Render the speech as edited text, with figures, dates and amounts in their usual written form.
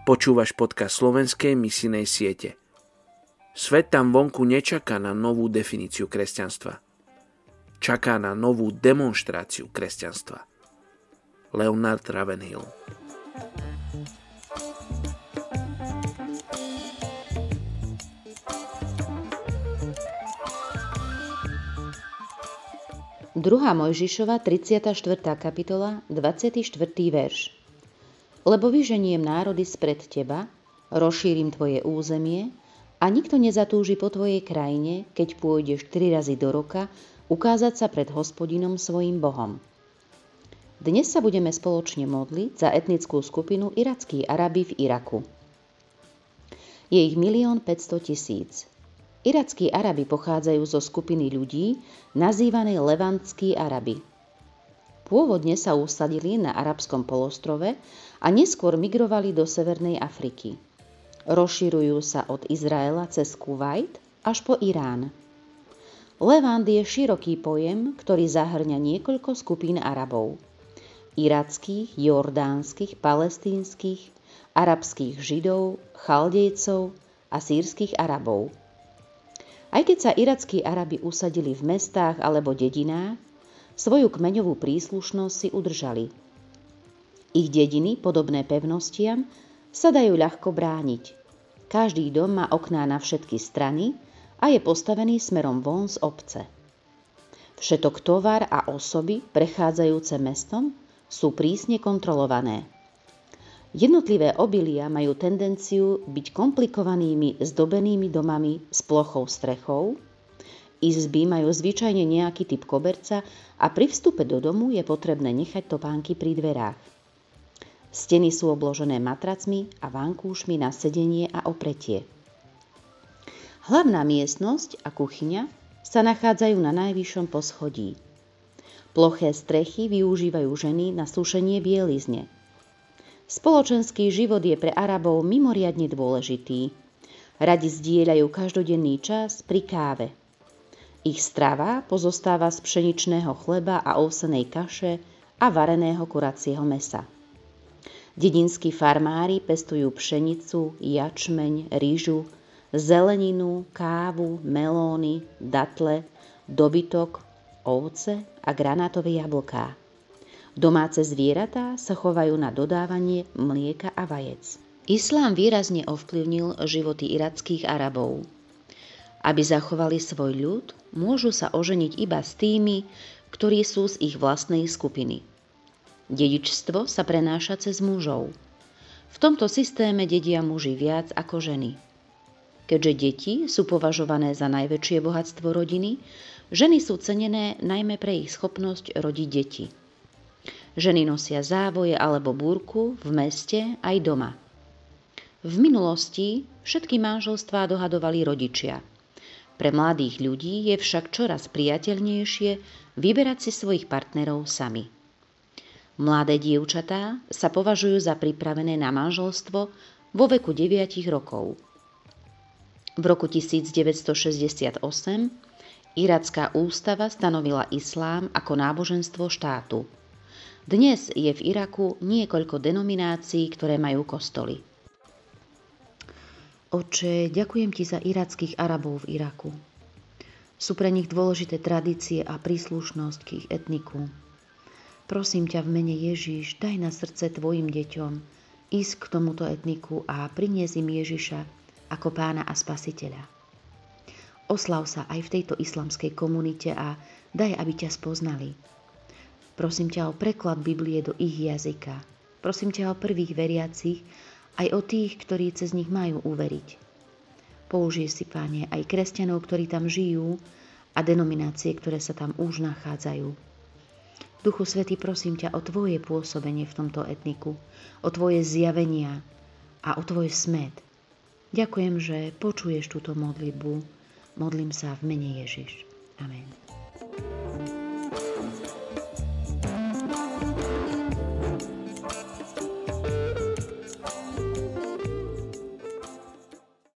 Počúvaš podcast Slovenskej misijnej siete. Svet tam vonku nečaká na novú definíciu kresťanstva. Čaká na novú demonštráciu kresťanstva. Leonard Ravenhill. Druhá Mojžišova, 34. kapitola, 24. verš. Lebo vyženiem národy spred teba, rozšírim tvoje územie a nikto nezatúži po tvojej krajine, keď pôjdeš 3 razy do roka ukázať sa pred Hospodinom svojim Bohom. Dnes sa budeme spoločne modliť za etnickú skupinu Irackí Arabi v Iraku. Je ich 1 500 000. Irackí Arabi pochádzajú zo skupiny ľudí nazývanej Levantskí Arabi. Pôvodne sa usadili na arabskom polostrove a neskôr migrovali do Severnej Afriky. Rozširujú sa od Izraela cez Kuvajt až po Irán. Levant je široký pojem, ktorý zahŕňa niekoľko skupín Arabov. Irackých, jordánskych, palestínskych, arabských Židov, Chaldejcov a sýrskych Arabov. Aj keď sa Irackí Arabi usadili v mestách alebo dedinách, svoju kmeňovú príslušnosť si udržali. Ich dediny, podobné pevnostiam, sa dajú ľahko brániť. Každý dom má okná na všetky strany a je postavený smerom von z obce. Všetok tovar a osoby prechádzajúce mestom sú prísne kontrolované. Jednotlivé obilia majú tendenciu byť komplikovanými zdobenými domami s plochou strechou. Izby majú zvyčajne nejaký typ koberca a pri vstupe do domu je potrebné nechať topánky pri dverách. Steny sú obložené matracmi a vankúšmi na sedenie a opretie. Hlavná miestnosť a kuchyňa sa nachádzajú na najvyššom poschodí. Ploché strechy využívajú ženy na sušenie bielizne. Spoločenský život je pre Arabov mimoriadne dôležitý. Radi zdieľajú každodenný čas pri káve. Ich strava pozostáva z pšeničného chleba a ovsenej kaše a vareného kuracieho mäsa. Dedinskí farmári pestujú pšenicu, jačmeň, ryžu, zeleninu, kávu, melóny, datle, dobytok, ovce a granátové jablká. Domáce zvieratá sa chovajú na dodávanie mlieka a vajec. Islám výrazne ovplyvnil životy irackých Arabov. Aby zachovali svoj ľud, môžu sa oženiť iba s tými, ktorí sú z ich vlastnej skupiny. Dedičstvo sa prenáša cez mužov. V tomto systéme dedia muži viac ako ženy. Keďže deti sú považované za najväčšie bohatstvo rodiny, ženy sú cenené najmä pre ich schopnosť rodiť deti. Ženy nosia závoje alebo búrku v meste aj doma. V minulosti všetky manželstvá dohadovali rodičia. Pre mladých ľudí je však čoraz priateľnejšie vyberať si svojich partnerov sami. Mladé dievčatá sa považujú za pripravené na manželstvo vo veku 9 rokov. V roku 1968 Iracká ústava stanovila islám ako náboženstvo štátu. Dnes je v Iraku niekoľko denominácií, ktoré majú kostoly. Oče, ďakujem ti za irackých Arabov v Iraku. Sú pre nich dôležité tradície a príslušnosť k ich etniku. Prosím ťa v mene Ježiš, daj na srdce tvojim deťom ísť k tomuto etniku a priniesť im Ježiša ako pána a spasiteľa. Oslav sa aj v tejto islamskej komunite a daj, aby ťa spoznali. Prosím ťa o preklad Biblie do ich jazyka. Prosím ťa o prvých veriacich, aj o tých, ktorí cez nich majú uveriť. Použij si, Pane, aj kresťanov, ktorí tam žijú a denominácie, ktoré sa tam už nachádzajú. Duchu Svätý, prosím ťa o tvoje pôsobenie v tomto etniku, o tvoje zjavenia a o tvoj smet. Ďakujem, že počuješ túto modlitbu. Modlím sa v mene Ježiš. Amen.